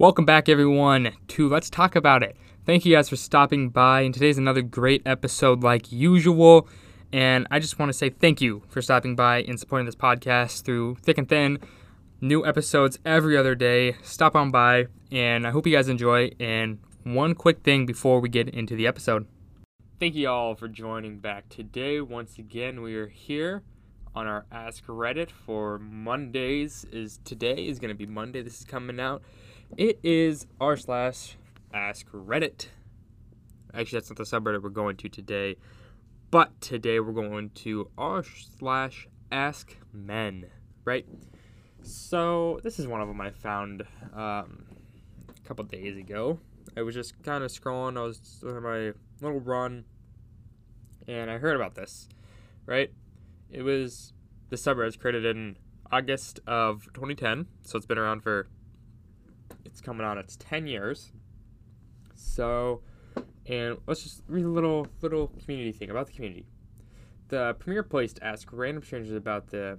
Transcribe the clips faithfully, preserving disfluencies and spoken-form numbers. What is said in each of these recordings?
Welcome back, everyone, to Let's Talk About It. Thank you guys for stopping by, and today's another great episode like usual, and I just want to say thank you for stopping by and supporting this podcast through thick and thin. New episodes every other day. Stop on by, and I hope you guys enjoy, and one quick thing before we get into the episode. Thank you all for joining back today. Once again, we are here on our Ask Reddit for Mondays. Is Today is going to be Monday. This is coming out. It is r/ask reddit. Actually, that's not the subreddit we're going to today. But today we're going to r/ask men, right? So this is one of them I found um, a couple days ago. I was just kind of scrolling. I was on my little run, and I heard about this, right? It was the subreddit was created in August of twenty ten, so it's been around for. It's coming on. It's ten years. So, and let's just read a little little community thing about the community. The premier place to ask random strangers about the,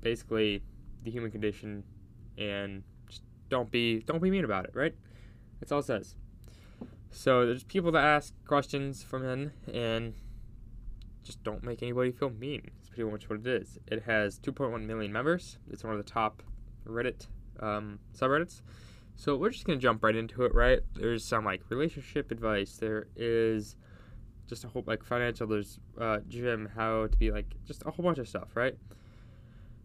basically, the human condition, and just don't be don't be mean about it, right? That's all it says. So there's people that ask questions from men, and just don't make anybody feel mean. That's pretty much what it is. It has two point one million members. It's one of the top Reddit um subreddits, so we're just gonna jump right into it. Right, there's some like relationship advice, there is just a whole like financial, there's uh gym, how to be like, just a whole bunch of stuff, right?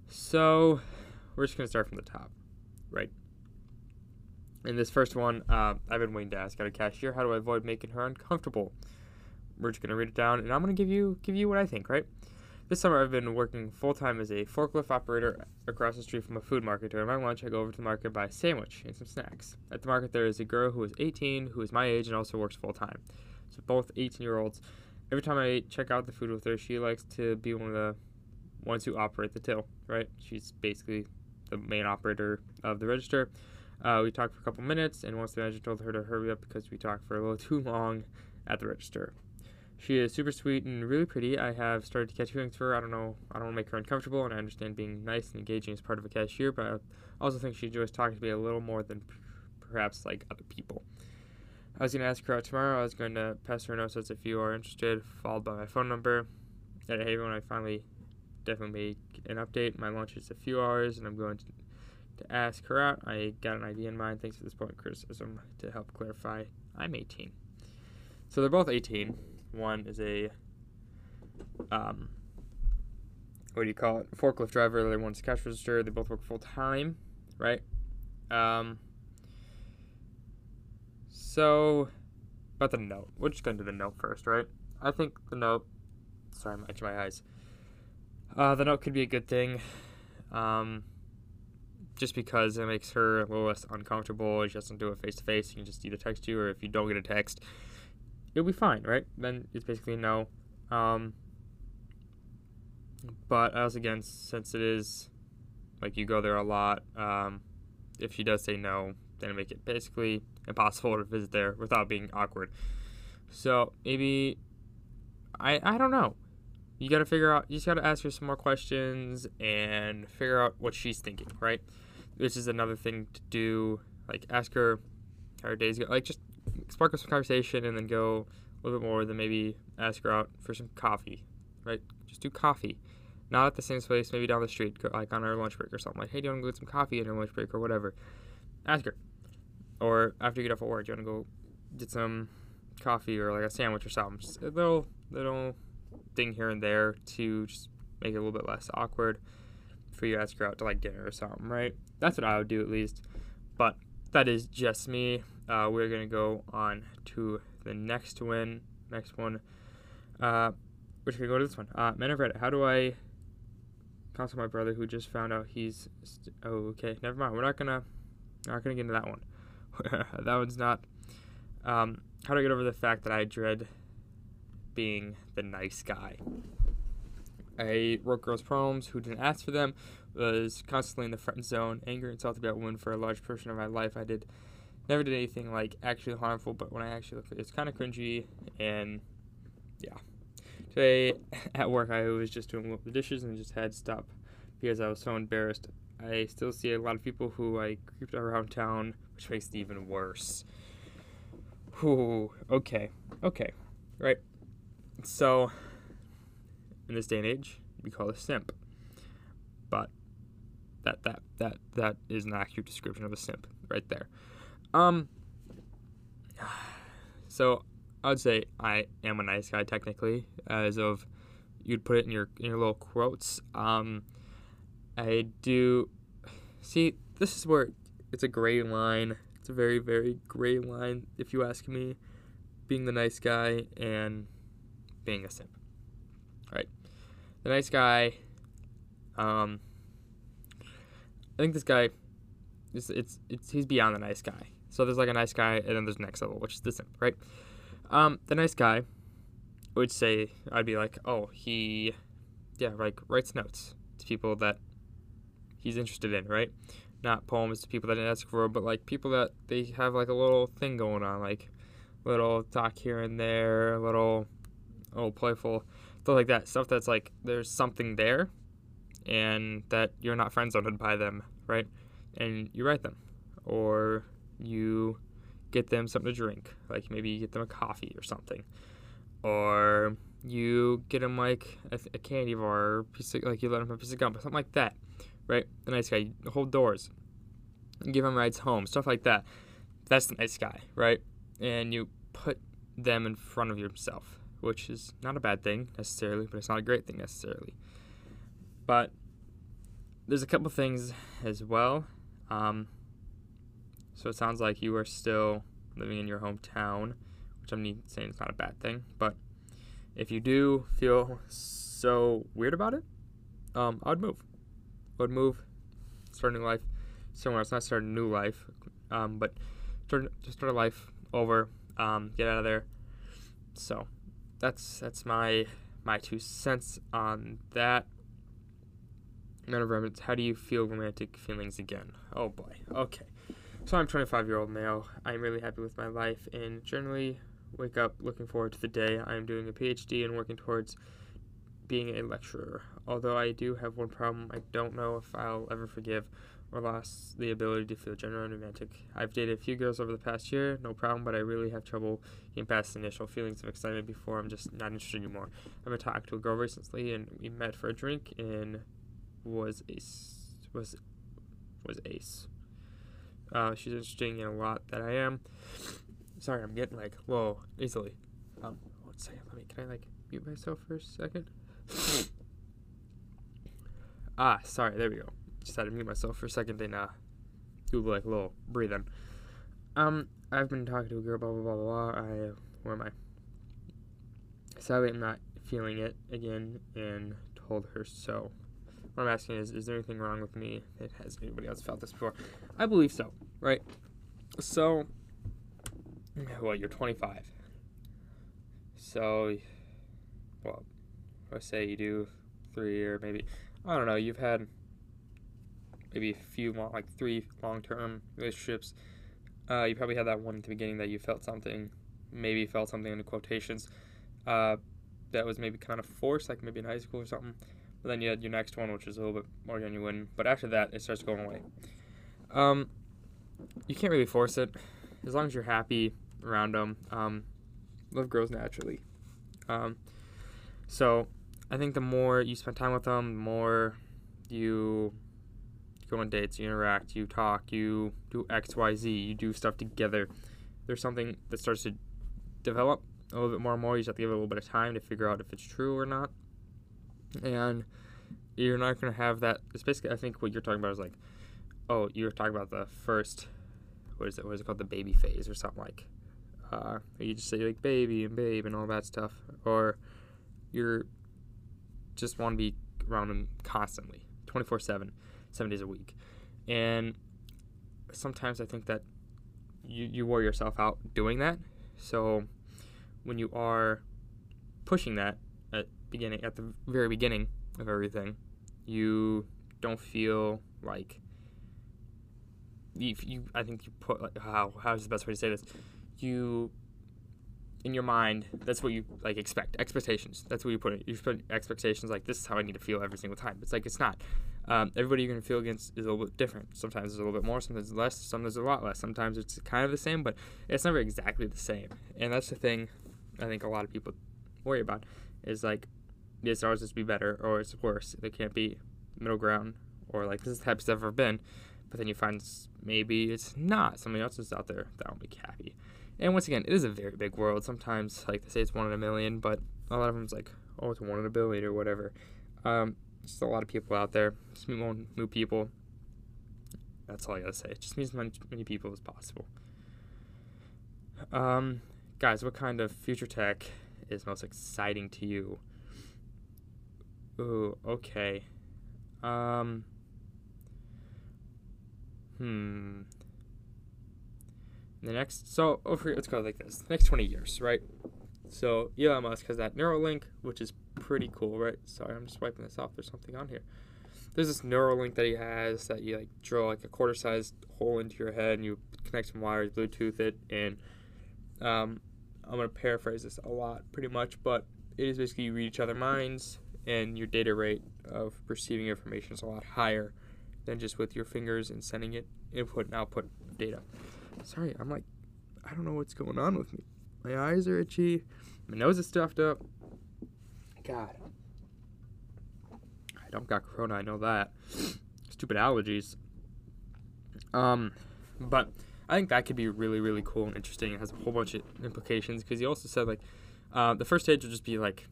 So we're just gonna start from the top, right? And this first one, uh, I've been waiting to ask at a cashier, how do I avoid making her uncomfortable? We're just gonna read it down, and I'm gonna give you give you what I think, right? This summer, I've been working full-time as a forklift operator across the street from a food market. During my lunch, I go over to the market and buy a sandwich and some snacks. At the market, there is a girl who is eighteen, who is my age, and also works full-time. So both eighteen-year-olds. Every time I check out the food with her, she likes to be one of the ones who operate the till, right? She's basically the main operator of the register. Uh, we talked for a couple minutes, and once the manager told her to hurry up because we talked for a little too long at the register. She is super sweet and really pretty. I have started to catch feelings for her. I don't know. I don't want to make her uncomfortable, and I understand being nice and engaging is part of a cashier, but I also think she enjoys talking to me a little more than p- perhaps like other people. I was going to ask her out tomorrow. I was going to pass her notes as if you are interested, followed by my phone number. And hey, when I finally definitely make an update, my lunch is a few hours, and I'm going to, to ask her out. I got an idea in mind. Thanks for this point of criticism to help clarify. I'm eighteen. So they're both eighteen. One is a, um, what do you call it, forklift driver. The other one's a cash register. They both work full-time, right? Um, so, about the note. We're just going to do the note first, right? I think the note, sorry, I'm itching my eyes. Uh, the note could be a good thing, um, just because it makes her a little less uncomfortable. She doesn't do it face-to-face. You can just either text you, or if you don't get a text, it'll be fine, right? Then it's basically no. Um, but as again, since it is, like, you go there a lot, um, if she does say no, then it'll make it basically impossible to visit there without being awkward. So maybe, I I don't know. You got to figure out, you just got to ask her some more questions and figure out what she's thinking, right? This is another thing to do, like, ask her how her days go, like, just spark up some conversation, and then go a little bit more than maybe ask her out for some coffee, right? Just do coffee. Not at the same place, maybe down the street, like on her lunch break or something. Like, hey, do you want to go get some coffee in your lunch break or whatever? Ask her. Or after you get off of work, do you want to go get some coffee or like a sandwich or something? Just a little, little thing here and there to just make it a little bit less awkward for you to ask her out to like dinner or something, right? That's what I would do at least. But that is just me. Uh, we're going to go on to the next one. Next one. Uh, we're going to go to this one. Uh, Men of Reddit. How do I counsel my brother who just found out he's... St- oh, okay. Never mind. We're not going to not gonna get into that one. That one's not... Um, how do I get over the fact that I dread being the nice guy? I wrote girls' poems who didn't ask for them, was constantly in the friend zone, anger, insulted by women for a large portion of my life. I did... Never did anything, like, actually harmful, but when I actually look at it, it's kind of cringy, and, yeah. Today, at work, I was just doing the dishes and just had to stop because I was so embarrassed I still see a lot of people who I creeped around town, which makes it even worse. Ooh, okay, okay, right. So, in this day and age, we call it a simp. But that that that that is an accurate description of a simp right there. Um. So I would say I am a nice guy technically, as of you'd put it in your in your little quotes. Um, I do see this is where it's a gray line. It's a very, very gray line, if you ask me, being the nice guy and being a simp. All right. The nice guy, um, I think this guy, it's, it's, it's, he's beyond the nice guy. So there's like a nice guy, and then there's the next level, which is the simp, right? Um, the nice guy would say, I'd be like, oh, he, yeah, like writes notes to people that he's interested in, right? Not poems to people that didn't ask for it, but like people that they have like a little thing going on, like little talk here and there, a little, oh, playful. Stuff like that, stuff that's like there's something there and that you're not friend-zoned by them, right? And you write them, or you get them something to drink, like maybe you get them a coffee or something, or you get them like a, a candy bar, or a piece of, like you let them have a piece of gum or something like that, right? The nice guy, you hold doors, you give them rides home, stuff like that. That's the nice guy, right? And you put them in front of yourself, which is not a bad thing necessarily, but it's not a great thing necessarily. But there's a couple things as well. Um, so it sounds like you are still living in your hometown, which I'm not saying it's not a bad thing. But if you do feel so weird about it, um, I would move. I would move, start a new life somewhere else. Not start a new life, um, but start, just start a life over, um, get out of there. So... That's that's my my two cents on that. Remember, how do you feel romantic feelings again? Oh boy. Okay. So I'm a twenty-five-year-old male. I'm really happy with my life and generally wake up looking forward to the day. I'm doing a P H D and working towards being a lecturer. Although I do have one problem, I don't know if I'll ever forgive or lost the ability to feel genuine romantic. I've dated a few girls over the past year, no problem, but I really have trouble getting past the initial feelings of excitement before I'm just not interested anymore. I've been talking to a girl recently, and we met for a drink, and was ace, was, was ace. Uh, she's interesting in a lot that I am. Sorry, I'm getting, like, low, easily. Um, one second, let me, can I, like, mute myself for a second? ah, sorry, there we go. Just had to mute myself for a second and uh, do like a little breathing. Um, I've been talking to a girl, blah, blah, blah, blah, blah. I, where am I? Sadly, I'm not feeling it again and told her so. What I'm asking is, is there anything wrong with me? It has anybody else felt this before? I believe so, right? So, well, you're twenty-five. So, well, let's say you do three or maybe, I don't know, you've had... maybe a few, long, like three long-term relationships. Uh, you probably had that one at the beginning that you felt something, maybe felt something in the quotations, uh, that was maybe kind of forced, like maybe in high school or something. But then you had your next one, which was a little bit more genuine. But after that, it starts going away. Um, you can't really force it. As long as you're happy around them, um, love grows naturally. Um, so I think the more you spend time with them, the more you... go on dates, you interact, you talk, you do X, Y, Z, you do stuff together. There's something that starts to develop a little bit more and more. You just have to give it a little bit of time to figure out if it's true or not. And you're not going to have that. It's basically, I think what you're talking about is like, oh, you were talking about the first, what is it, what is it called, the baby phase or something like. Uh, you just say like baby and babe and all that stuff. Or you're just want to be around them constantly, twenty-four seven. Seven days a week, and sometimes I think that you you wore yourself out doing that. So when you are pushing that at beginning at the very beginning of everything, you don't feel like you. you I think you put like how how's the best way to say this? You in your mind, that's what you like expect. Expectations. That's what you put in. You put expectations like, this is how I need to feel every single time. It's like, it's not. Um, everybody you're going to feel against is a little bit different. Sometimes it's a little bit more, sometimes less, sometimes a lot less. Sometimes it's kind of the same, but it's never exactly the same. And that's the thing I think a lot of people worry about is like, it's always just be better or it's worse. There can't be middle ground or like, this is the type of stuff I've been. But then you find maybe it's not. Somebody else is out there that won't make you happy. And once again, it is a very big world. Sometimes, like they say, it's one in a million, but a lot of them's like, oh, it's one in a billion or whatever. Um, just a lot of people out there. Just meet more new people. That's all I gotta say. Just meet as many, many people as possible. Um, guys, what kind of future tech is most exciting to you? Ooh, okay. Um, hmm. The next, so over, let's go like this. The next twenty years, right? So Elon Musk has that Neuralink, which is pretty cool, right? Sorry, I'm just wiping this off. There's something on here. There's this Neuralink that he has that you like drill like a quarter-sized hole into your head and you connect some wires, Bluetooth it, and um, I'm gonna paraphrase this a lot, pretty much, but it is basically you read each other's minds and your data rate of receiving information is a lot higher than just with your fingers and sending it input and output data. Sorry, I'm like, I don't know what's going on with me. My eyes are itchy. My nose is stuffed up. God. I don't got corona, I know that. Stupid allergies. Um, but I think that could be really, really cool and interesting. It has a whole bunch of implications because you also said, like, uh, the first stage will just be, like,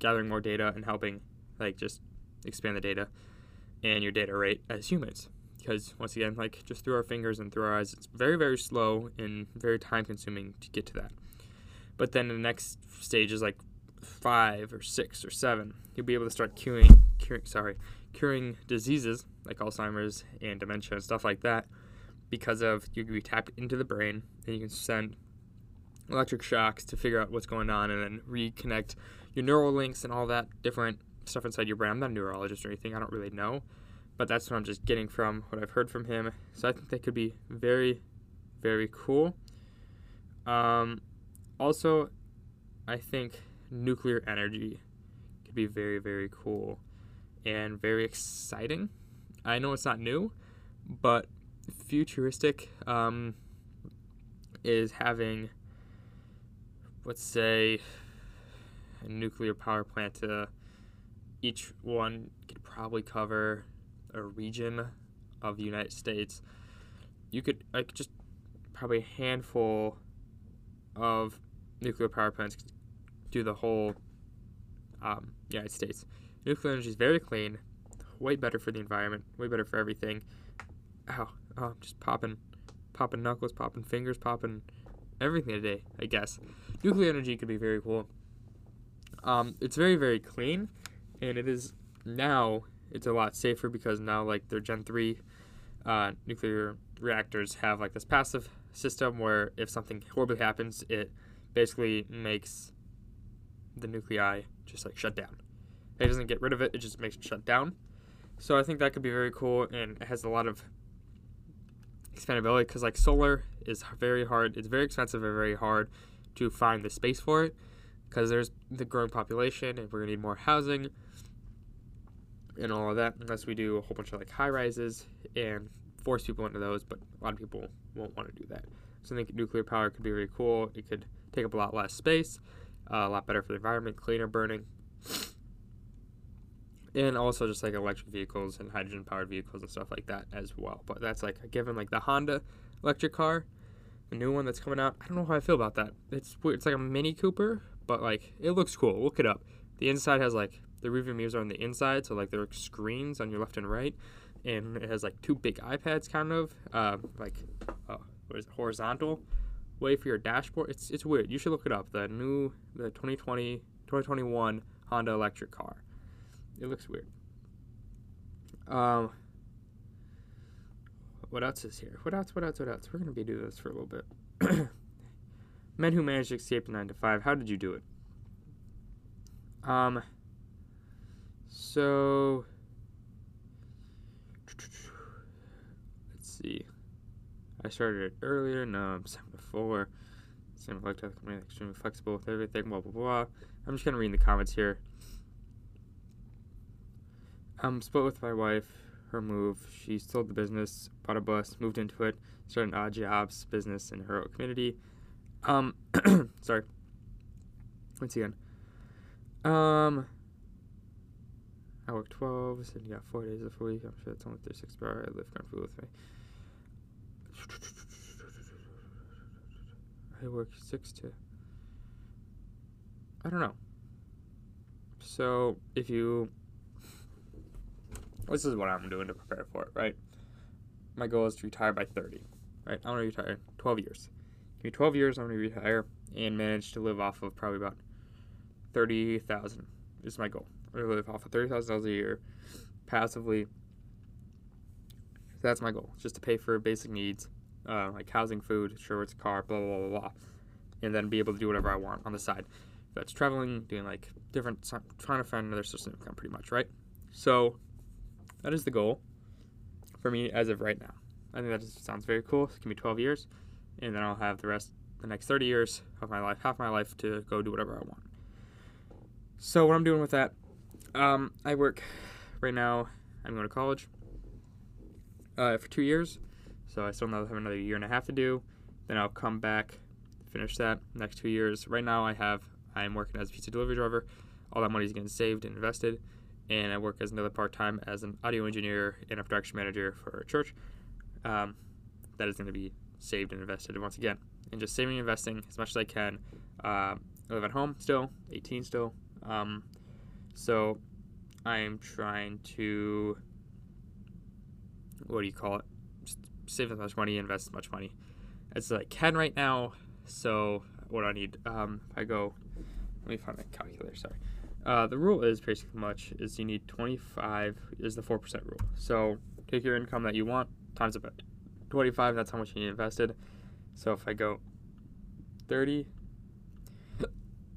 gathering more data and helping, like, just expand the data and your data rate as humans. Because, once again, like, just through our fingers and through our eyes, it's very, very slow and very time-consuming to get to that. But then the next stage is, like, five or six or seven. You'll be able to start curing, curing, sorry, curing diseases like Alzheimer's and dementia and stuff like that because of you can be tapped into the brain and you can send electric shocks to figure out what's going on and then reconnect your neural links and all that different stuff inside your brain. I'm not a neurologist or anything. I don't really know. But that's what I'm just getting from what I've heard from him. So I think that could be very, very cool. Um, also, I think nuclear energy could be very, very cool and very exciting. I know it's not new, but futuristic um, is having, let's say, a nuclear power plant to each one could probably cover a region of the United States. You could like just probably a handful of nuclear power plants do the whole um, United States. Nuclear energy is very clean, way better for the environment, way better for everything. Ow, oh, I'm just popping, popping knuckles, popping fingers, popping everything today, I guess. Nuclear energy could be very cool. Um, it's very, very clean, and it is now. It's a lot safer because now, like, their Gen three uh, nuclear reactors have, like, this passive system where if something horribly happens, it basically makes the nuclei just, like, shut down. It doesn't get rid of it. It just makes it shut down. So I think that could be very cool, and it has a lot of expandability because, like, solar is very hard. It's very expensive and very hard to find the space for it because there's the growing population, and we're going to need more housing and all of that, unless we do a whole bunch of like high rises and force people into those, but a lot of people won't want to do that. So I think nuclear power could be really cool. It could take up a lot less space, uh, a lot better for the environment, cleaner burning, and also just like electric vehicles and hydrogen powered vehicles and stuff like that as well. But that's like a given, like the Honda electric car, the new one that's coming out. I don't know how I feel about that. It's weird. It's like a Mini Cooper, but like it looks cool. Look it up. The inside has like the rearview mirrors are on the inside, so like there are screens on your left and right, and it has like two big iPads, kind of uh, like uh, what is it, horizontal way for your dashboard. It's it's weird. You should look it up. The new the twenty twenty twenty twenty-one Honda electric car. It looks weird. Um, what else is here? What else? What else? What else? We're gonna be doing this for a little bit. Men who managed to escape the nine to five. How did you do it? Um. So, let's see, I started it earlier, no, I'm seven before, Same with lifestyle community, extremely flexible with everything, blah, blah, blah. I'm just going to read in the comments here. I'm split with my wife, her move. She sold the business, bought a bus, moved into it, started an odd jobs business in her own community. Um, sorry. Once again. Um, I work twelve, so you got four days of a week. I'm sure that's only thirty-six hours. I live comfortably with me. I work six to... I don't know. So, if you... This is what I'm doing to prepare for it, right? My goal is to retire by thirty, right? I want to retire twelve years. Give me twelve years, I'm going to retire and manage to live off of probably about thirty thousand dollars is my goal. I'm going to live off of thirty thousand dollars a year passively. That's my goal, just to pay for basic needs, uh, like housing, food, shirts, car, blah, blah, blah, blah, and then be able to do whatever I want on the side. That's traveling, doing like different, trying to find another source of income pretty much, right? So... that is the goal for me as of right now. I think that just sounds very cool. It can be twelve years, and then I'll have the rest, the next thirty years of my life, half my life, to go do whatever I want. So what I'm doing with that, um, I work right now. I'm going to college uh, for two years, so I still have another year and a half to do. Then I'll come back, finish that next two years. Right now I have, I'm working as a pizza delivery driver. All that money is getting saved and invested. And I work as another part-time as an audio engineer and a production manager for a church. Um, that is going to be saved and invested once again. And just saving and investing as much as I can. Um, I live at home still, eighteen still. Um, so I'm trying to, what do you call it? Just save as much money, invest as much money as I can right now. So what do I need? Um, if I go, let me find my calculator, sorry. Uh, the rule is basically much is you need twenty-five is the four percent rule. So take your income that you want times about twenty-five. That's how much you need invested. So if I go thirty,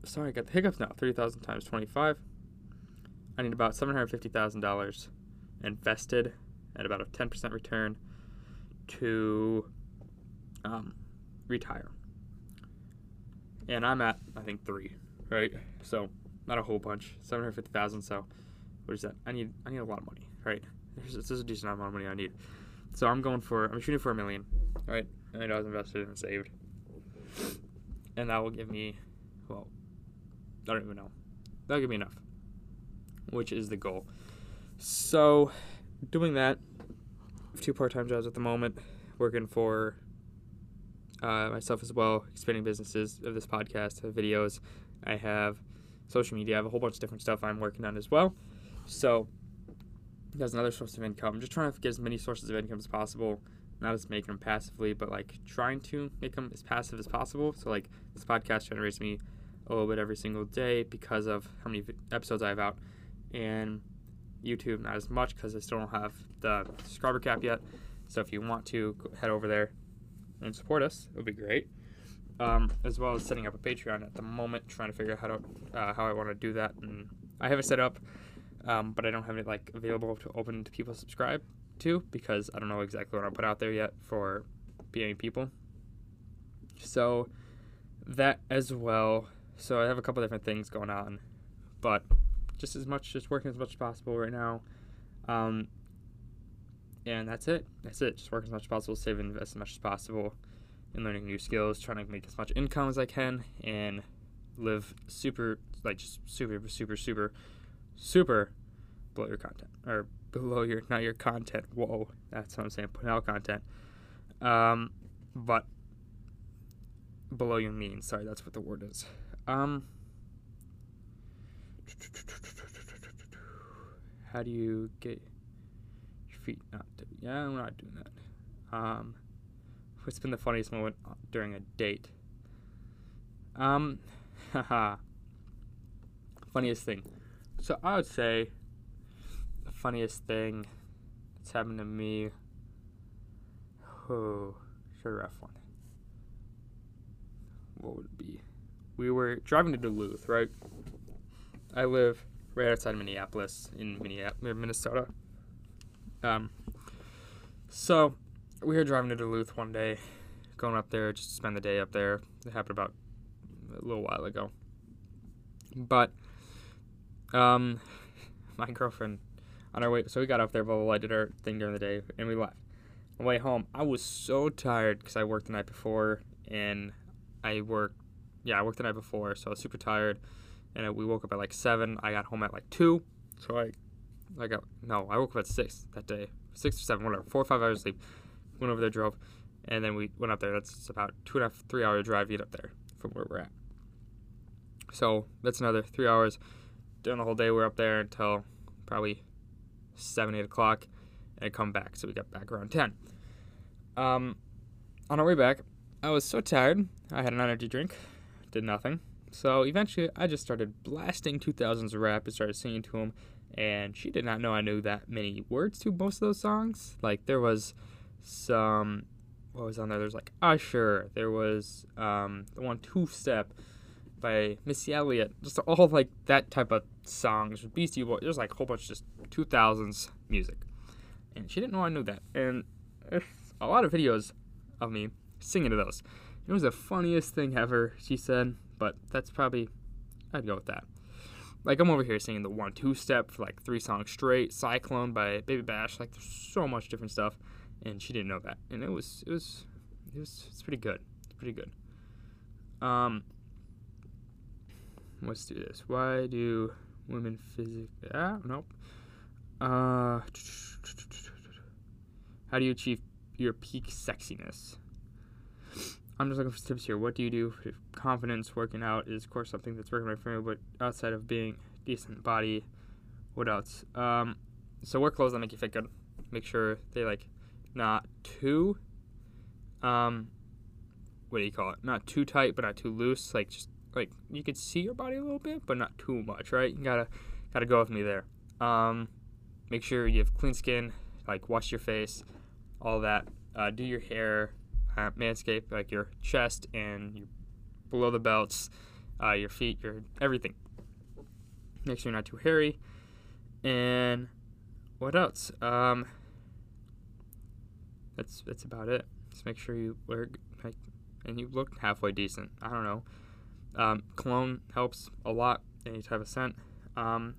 sorry, I got the hiccups now. Thirty thousand times twenty-five. I need about seven hundred fifty thousand dollars invested at about a ten percent return to um, retire. And I'm at I think three, right? So. Not a whole bunch, seven hundred fifty thousand. So, what is that? I need, I need a lot of money, right? There's, this is a decent amount of money I need. So I'm going for, I'm shooting for a million, right? A million dollars invested and saved, and that will give me, well, I don't even know. That'll give me enough, which is the goal. So, doing that, two part-time jobs at the moment, working for uh, myself as well, expanding businesses of this podcast, videos. I have. Social media, I have a whole bunch of different stuff I'm working on as well. So that's another source of income. I'm just trying to get as many sources of income as possible, not as making them passively, but like trying to make them as passive as possible. So like this podcast generates me a little bit every single day because of how many episodes I have out. And YouTube, not as much because I still don't have the subscriber cap yet. So if you want to, head over there and support us. It would be great. Um, as well as setting up a Patreon at the moment, trying to figure out how to uh, how I want to do that, and I have it set up, um, but I don't have it like available to open to people to subscribe to because I don't know exactly what I'll put out there yet for being people. So that as well. So I have a couple different things going on, but just as much, just working as much as possible right now, um, and that's it. That's it. Just working as much as possible, save and invest as much as possible. And learning new skills, trying to make as much income as I can, and live super, like, just super, super, super, super below your content, or below your, not your content, whoa, that's what I'm saying, putting out content, um, but below your means, sorry, that's what the word is, um, how do you get your feet not, to, yeah, I'm not doing that, um, what's been the funniest moment during a date? Um, haha. Funniest thing. So I would say the funniest thing that's happened to me. Oh, sure, rough one. What would it be? We were driving to Duluth, right? I live right outside of Minneapolis in Minnesota. Um, so. We were driving to Duluth one day, going up there just to spend the day up there. It happened about a little while ago. But um, my girlfriend, on our way, so we got up there, blah, blah, blah, did our thing during the day, and we left. On the way home, I was so tired because I worked the night before, and I worked, yeah, I worked the night before, so I was super tired, and I, we woke up at like seven. I got home at like two, so I, I got, no, I woke up at six that day, six or seven, whatever, four or five hours sleep. Went over there, drove, and then we went up there. That's about two and a half, three hour drive to get up there from where we're at. So that's another three hours. During the whole day, we're up there until probably seven, eight o'clock, and I come back. So we got back around ten. Um, on our way back, I was so tired. I had an energy drink, did nothing. So eventually, I just started blasting two thousands rap and started singing to him. And she did not know I knew that many words to most of those songs. Like there was some, what was on there? There's like Usher. There was um, the one Two Step by Missy Elliott. Just all like that type of songs. Beastie Boys. There's like a whole bunch of just two thousands music. And she didn't know I knew that. And a lot of videos of me singing to those. It was the funniest thing ever, she said. But that's probably, I'd go with that. Like, I'm over here singing the one, two step for like three songs straight. Cyclone by Baby Bash. Like, there's so much different stuff. And she didn't know that. And it was, it was, it was, it's pretty good. It's pretty good. Um, let's do this. Why do women physically, ah, nope. Uh, how do you achieve your peak sexiness? I'm just looking for tips here. What do you do? If confidence, working out is, of course, something that's working right for me, but outside of being a decent body, what else? Um, so wear clothes that make you fit good. Make sure they, like, not too, um, what do you call it? Not too tight, but not too loose. Like, just, like, you could see your body a little bit, but not too much, right? You gotta, gotta go with me there. Um, make sure you have clean skin, like, wash your face, all that. Uh, do your hair. Uh, manscape, like your chest and your below the belts, uh, your feet, your everything. Make sure you're not too hairy. And what else? Um, that's that's about it. Just make sure you wear like, and you look halfway decent. I don't know. Um, cologne helps a lot. Any type of scent. Um,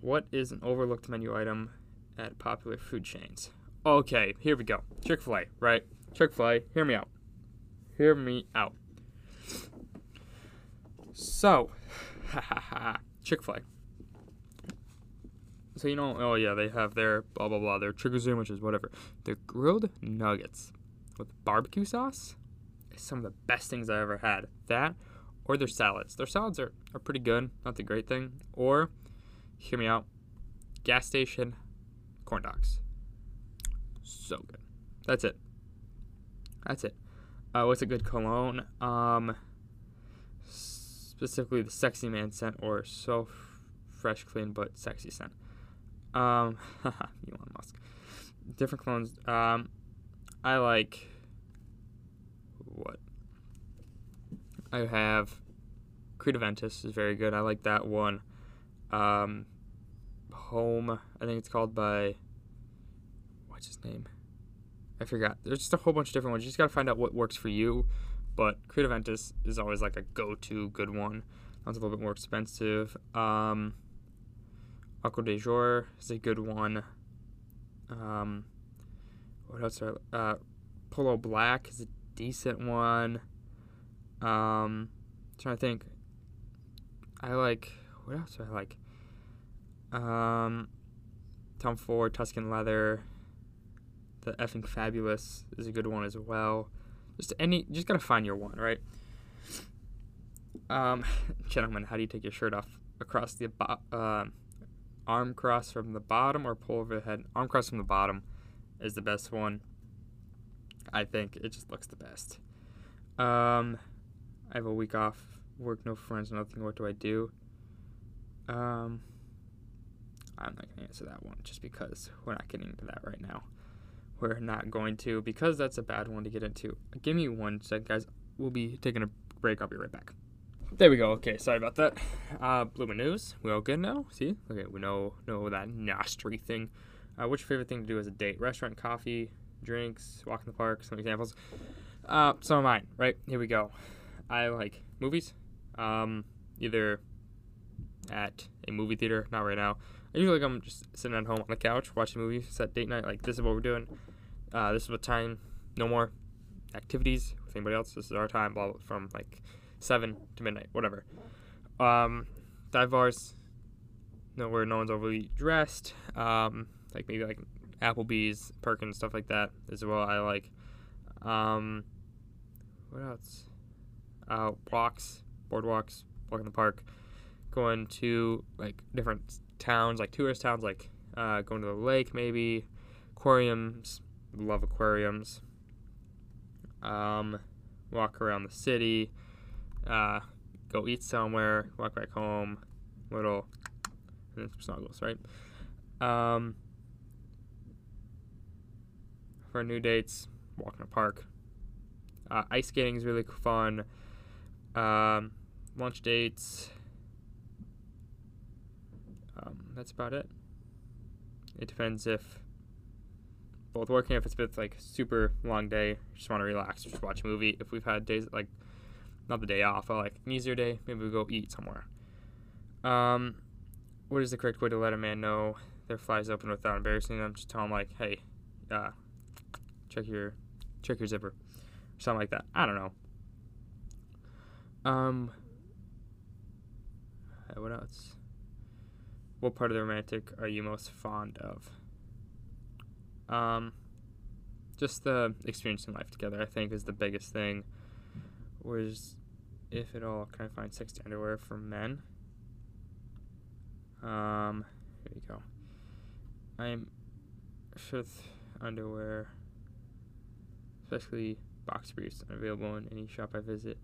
what is an overlooked menu item at popular food chains? Okay, here we go. Chick-fil-A, right? Chick-fil-A, hear me out. Hear me out. So, Chick-fil-A. So, you know, oh yeah, they have their blah, blah, blah, their chicken sandwiches, whatever. Their grilled nuggets with barbecue sauce is some of the best things I ever had. That or their salads. Their salads are, are pretty good, not the great thing. Or, hear me out, gas station corn dogs. So good. That's it. That's it. Uh, what's a good cologne? Um, specifically the sexy man scent or so f- fresh, clean, but sexy scent. Um, Elon Musk. Different colognes. Um, I like what? I have Creed Aventus is very good. I like that one. Um, Home, I think it's called by... his name I forgot. There's just a whole bunch of different ones. You just gotta find out what works for you, but Creed Aventus is always like a go-to good one. That's a little bit more expensive. um Aqua de Jour is a good one. Um what else are, uh Polo Black is a decent one. um I'm trying to think. I like what else do I like? um Tom Ford Tuscan Leather, the effing fabulous is a good one as well. Just any, just gotta find your one, right? Um, gentlemen, how do you take your shirt off? Across the uh, arm cross from the bottom, or pull over the head? Arm cross from the bottom is the best one. I think it just looks the best. Um, I have a week off work, no friends, nothing. What do I do? Um, I'm not gonna answer that one just because we're not getting into that right now. We're not going to, because that's a bad one to get into. Give me one second, guys. We'll be taking a break. I'll be right back. There we go. Okay, sorry about that. Uh, Bloomin' News. We all good now? See? Okay, we know know that nostry thing. Uh, what's your favorite thing to do as a date? Restaurant, coffee, drinks, walk in the park, some examples. Uh, some of mine, right? Here we go. I like movies, um, either at a movie theater, not right now. I usually like I'm just sitting at home on the couch, watching a movie, set date night, like this is what we're doing. Uh, this is what time, no more activities with anybody else. This is our time, blah, blah, from like seven to midnight, whatever. Um, dive bars, no, where no one's overly dressed, um, like maybe like Applebee's, Perkins, stuff like that is what I like. Um, what else? Uh, walks, boardwalks, walking the park, going to like different towns, like tourist towns, like uh, going to the lake maybe, aquariums, love aquariums, um, walk around the city, uh, go eat somewhere, walk back home, little, and then some snuggles, right? Um, for new dates, walk in a park. Uh, ice skating is really fun. Um, lunch dates. Um, that's about it. It depends if both working, if it's been like super long day, just want to relax, just watch a movie. If we've had days like not the day off, but like an easier day, maybe we go eat somewhere. Um, what is the correct way to let a man know their fly's open without embarrassing them? Just tell him like, hey, uh, check your check your zipper, or something like that. I don't know. Um, what else? What part of the romantic are you most fond of? Um, just the experience in life together, I think, is the biggest thing. Was, if at all, can I find sexy underwear for men? Um, here we go. I'm sure underwear, especially box briefs, available in any shop I visit.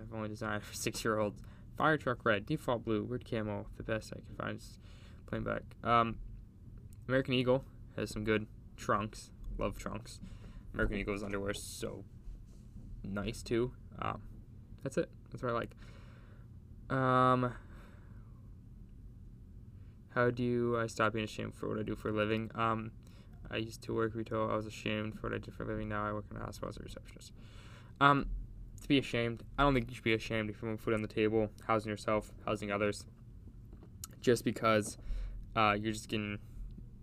I've only designed for six-year-olds. Fire truck red, default blue, weird camo. The best I can find is plain black. Um, American Eagle has some good trunks. Love trunks. American Eagle's underwear is so nice, too. Um, that's it. That's what I like. Um, how do I stop being ashamed for what I do for a living? Um, I used to work retail. I was ashamed for what I did for a living. Now I work in a hospital as a receptionist. Um... To be ashamed, I don't think you should be ashamed if you want food on the table, housing yourself, housing others, just because uh, you're just getting,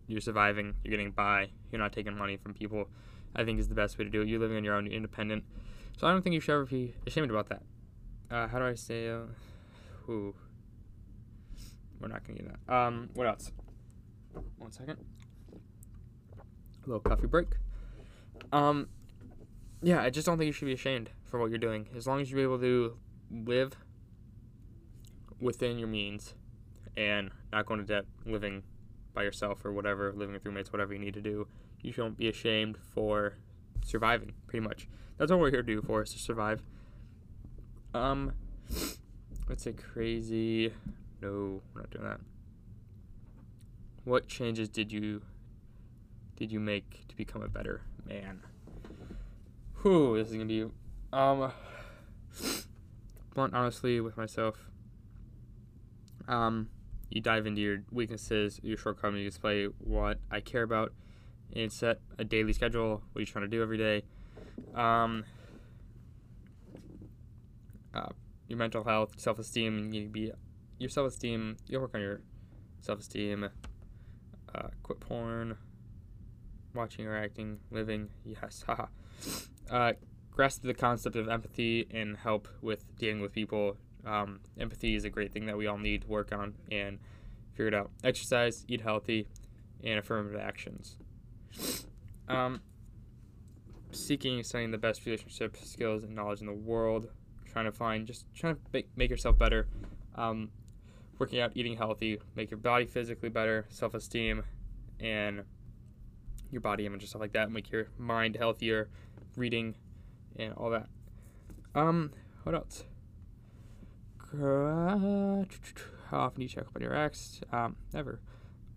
you're surviving, you're getting by, you're not taking money from people, I think is the best way to do it. You're living on your own, you're independent, so I don't think you should ever be ashamed about that. Uh, how do I say, uh, ooh, we're not going to do that. Um, what else? One second. A little coffee break. Um, yeah, I just don't think you should be ashamed for what you're doing, as long as you're able to live within your means and not going to debt, living by yourself or whatever, living with roommates, whatever you need to do, you shouldn't be ashamed for surviving, pretty much. That's what we're here to do for, is to survive. Um, let's say crazy, no, we're not doing that. What changes did you, did you make to become a better man? Whew, this is going to be... Um, blunt honestly with myself. Um, you dive into your weaknesses, your shortcomings, you display what I care about, and set a daily schedule, what you're trying to do every day. Um, uh, your mental health, self-esteem, you be, your self-esteem, you'll work on your self-esteem, uh, quit porn, watching or acting, living, yes, haha. Uh, grasp the concept of empathy and help with dealing with people. Um, empathy is a great thing that we all need to work on and figure it out. Exercise, eat healthy, and affirmative actions. Um, seeking and studying the best relationship skills and knowledge in the world. Trying to find, just trying to make, make yourself better. Um, working out, eating healthy, make your body physically better, self-esteem, and your body image and stuff like that. Make your mind healthier, reading, and all that. Um, what else? How often do you check up on your ex? Um, never.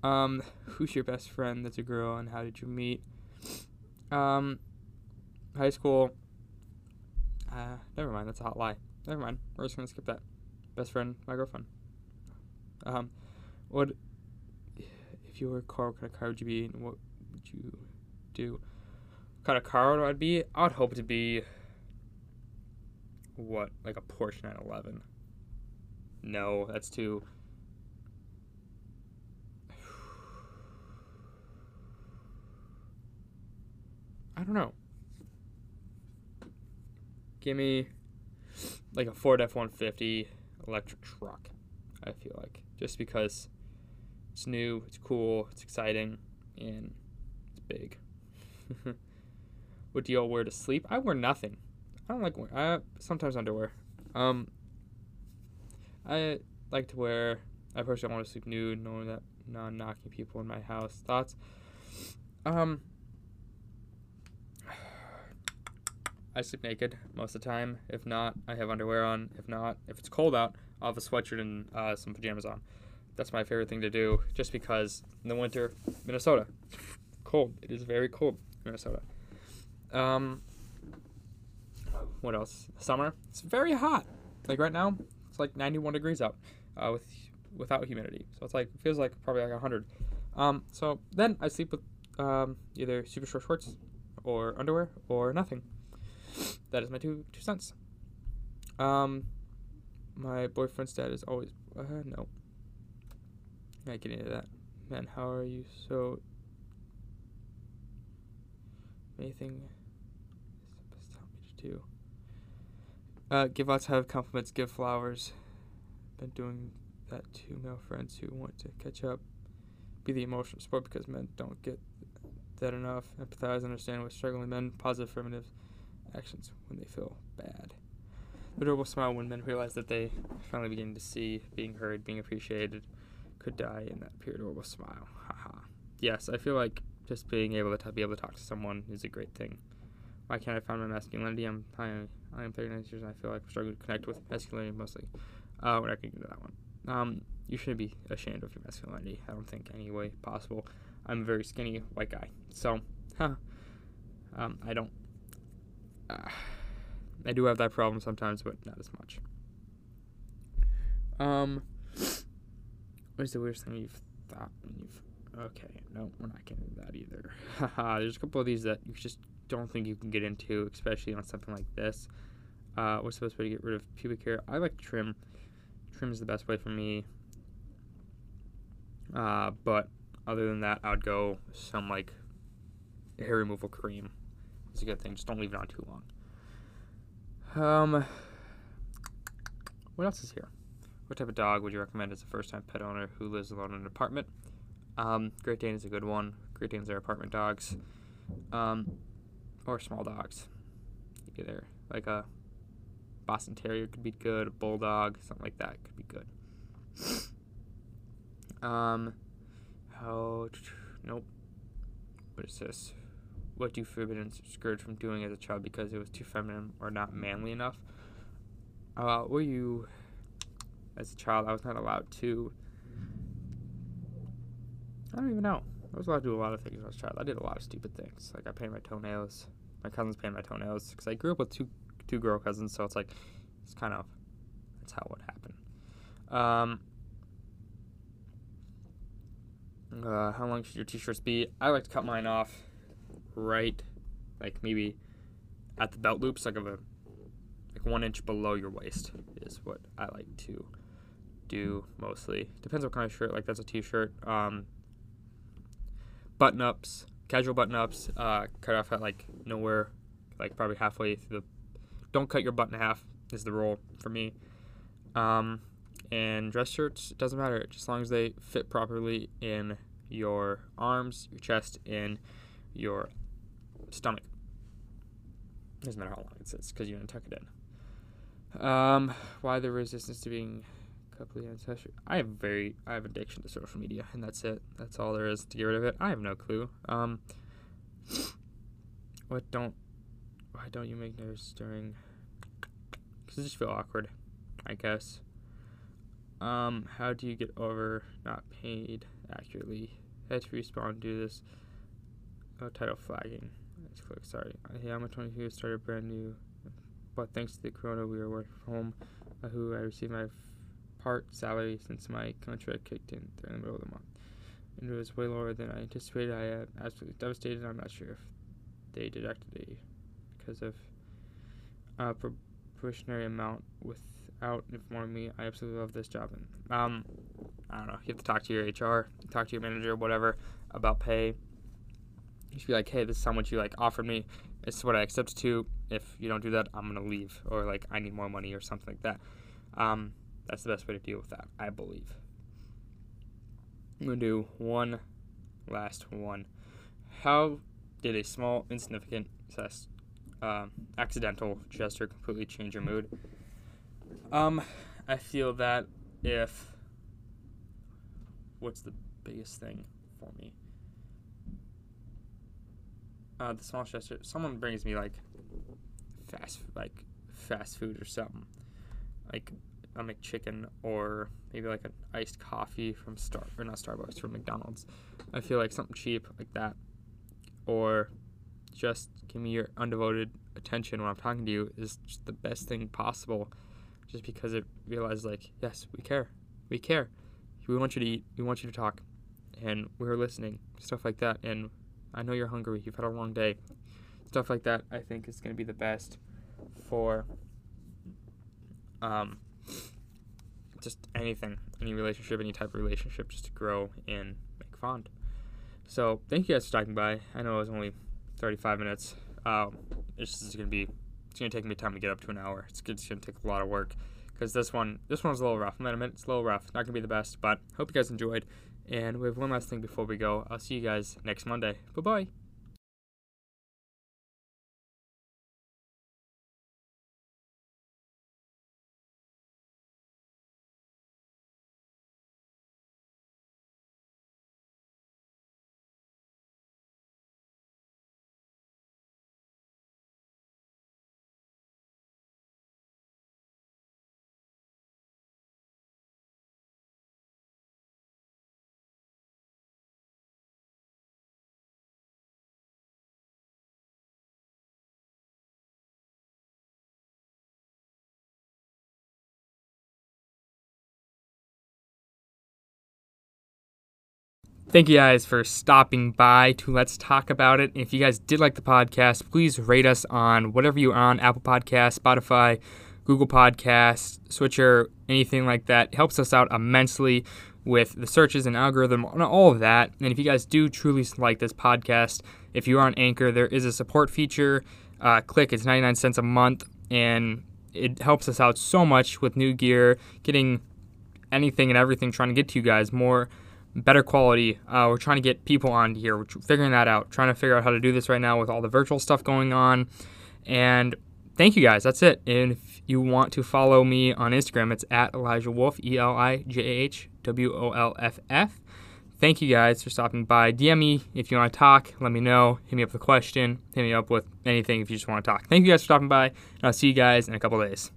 Um, who's your best friend that's a girl, and how did you meet? Um, high school. Uh, never mind, that's a hot lie. Never mind, we're just gonna skip that. Best friend, my girlfriend. Um, what, if you were a car, what kind of car would you be, and what would you do? kind of car would I be? I would hope to be, what, like a Porsche nine eleven. No, that's too... I don't know. Give me like a Ford F one fifty electric truck, I feel like. Just because it's new, it's cool, it's exciting, and it's big. What do y'all wear to sleep? I wear nothing. I don't like wearing... I sometimes underwear. Um, I like to wear... I personally don't want to sleep nude, knowing that non-knocking people in my house. Thoughts? Um... I sleep naked most of the time. If not, I have underwear on. If not, if it's cold out, I'll have a sweatshirt and uh, some pajamas on. That's my favorite thing to do, just because in the winter, Minnesota, cold. It is very cold in Minnesota. Um, what else? Summer. It's very hot. Like right now, it's like ninety-one degrees out uh, with without humidity. So it's like, it feels like probably like one hundred. Um, so then I sleep with um, either super short shorts or underwear or nothing. That is my two two cents. Um, my boyfriend's dad is always uh, no. Not getting into that. Man, how are you so? Anything? Tell me to do. Uh, give lots of compliments. Give flowers. Been doing that to male friends who want to catch up. Be the emotional support because men don't get that enough. Empathize, understand with struggling men. Positive, affirmative actions when they feel bad. The adorable smile when men realize that they finally begin to see, being heard, being appreciated, could die in that pure adorable smile. Haha. Yes, I feel like just being able to t- be able to talk to someone is a great thing. Why can't I find my masculinity? I'm I, I am thirty-nine years and I feel like I'm struggling to connect with masculinity mostly. Uh, we're not going to get into that one. Um, you shouldn't be ashamed of your masculinity. I don't think any way possible. I'm a very skinny white guy, so huh. Um, I don't. I do have that problem sometimes, but not as much. Um, what is the weirdest thing you've thought? You've, okay, no, we're not getting into that either. Haha, there's a couple of these that you just don't think you can get into, especially on something like this. Uh, what's the best way to get rid of pubic hair? I like trim. Trim is the best way for me. Uh, but other than that, I would go some, like, hair removal cream. It's a good thing. Just don't leave it on too long. Um, what else is here? What type of dog would you recommend as a first-time pet owner who lives alone in an apartment? Um, Great Dane is a good one. Great Danes are apartment dogs, um, or small dogs. Either like a Boston Terrier could be good. A Bulldog, something like that could be good. Um, how? Nope. What is this? What do forbidden scourge from doing as a child because it was too feminine or not manly enough? Uh, were you, as a child, I was not allowed to, I don't even know. I was allowed to do a lot of things when I was a child. I did a lot of stupid things. Like, I painted my toenails. My cousins painted my toenails because I grew up with two two girl cousins, so it's like, it's kind of, that's how it happened. Um, uh, how long should your t-shirts be? I like to cut mine off. Right, like maybe at the belt loops, like of a like one inch below your waist is what I like to do mostly. Depends what kind of shirt. Like that's a t-shirt. Um, button ups, casual button ups. Uh, cut off at like nowhere, like probably halfway through the. Don't cut your button in half is the rule for me. Um, and dress shirts, it doesn't matter, just as long as they fit properly in your arms, your chest, and your stomach. Doesn't matter how long it sits because you're gonna tuck it in. Um, why the resistance to being coupley ancestral? I have very I have addiction to social media, and that's it. That's all there is to get rid of it. I have no clue. Um, what don't why don't you make nerves during? Because it just feel awkward, I guess. Um, how do you get over not paid accurately? How to respond to this? Oh, title flagging. Let's click. Sorry. Hey, I'm a twenty-two. Started brand new, but thanks to the corona, we were working from home. Uh, who I received my part salary since my contract kicked in during the middle of the month, and it was way lower than I anticipated. I am absolutely devastated. I'm not sure if they deducted a because of a proportionary amount without informing me. I absolutely love this job. And, um, I don't know. You have to talk to your H R, talk to your manager, whatever, about pay. You should be like, hey, this is how much you like offered me. This is what I accepted to. If you don't do that, I'm gonna leave, or like I need more money or something like that. Um, that's the best way to deal with that, I believe. I'm gonna do one last one. How did a small, insignificant, uh, accidental gesture completely change your mood? Um, I feel that if what's the biggest thing for me? Uh, the small gesture. Someone brings me like fast, like fast food or something, like a McChicken or maybe like an iced coffee from Star or not Starbucks from McDonald's. I feel like something cheap like that, or just give me your undivided attention when I'm talking to you is just the best thing possible, just because it realizes like yes, we care, we care, we want you to eat, we want you to talk, and we're listening, stuff like that, and I know you're hungry, you've had a long day. Stuff like that, I think, is going to be the best for um, just anything, any relationship, any type of relationship, just to grow and make fond. So, thank you guys for stopping by. I know it was only thirty-five minutes. Um, it's just going to be, it's going to take me time to get up to an hour. It's, it's going to take a lot of work, because this one, this one's a little rough. I'm going to admit, it's a little rough. Not going to be the best, but hope you guys enjoyed. And we have one last thing before we go. I'll see you guys next Monday. Bye-bye. Thank you guys for stopping by to Let's Talk About It. And if you guys did like the podcast, please rate us on whatever you're on, Apple Podcasts, Spotify, Google Podcasts, Switcher, anything like that. It helps us out immensely with the searches and algorithm and all of that. And if you guys do truly like this podcast, if you're on Anchor, there is a support feature. Uh, click, it's ninety-nine cents a month, and it helps us out so much with new gear, getting anything and everything, trying to get to you guys more. Better quality. Uh, we're trying to get people on here. We're figuring that out. Trying to figure out how to do this right now with all the virtual stuff going on. And thank you guys. That's it. And if you want to follow me on Instagram, it's at Elijah Wolff, E L I J A H W O L F F. Thank you guys for stopping by. D M me if you want to talk. Let me know. Hit me up with a question. Hit me up with anything if you just want to talk. Thank you guys for stopping by. And I'll see you guys in a couple of days.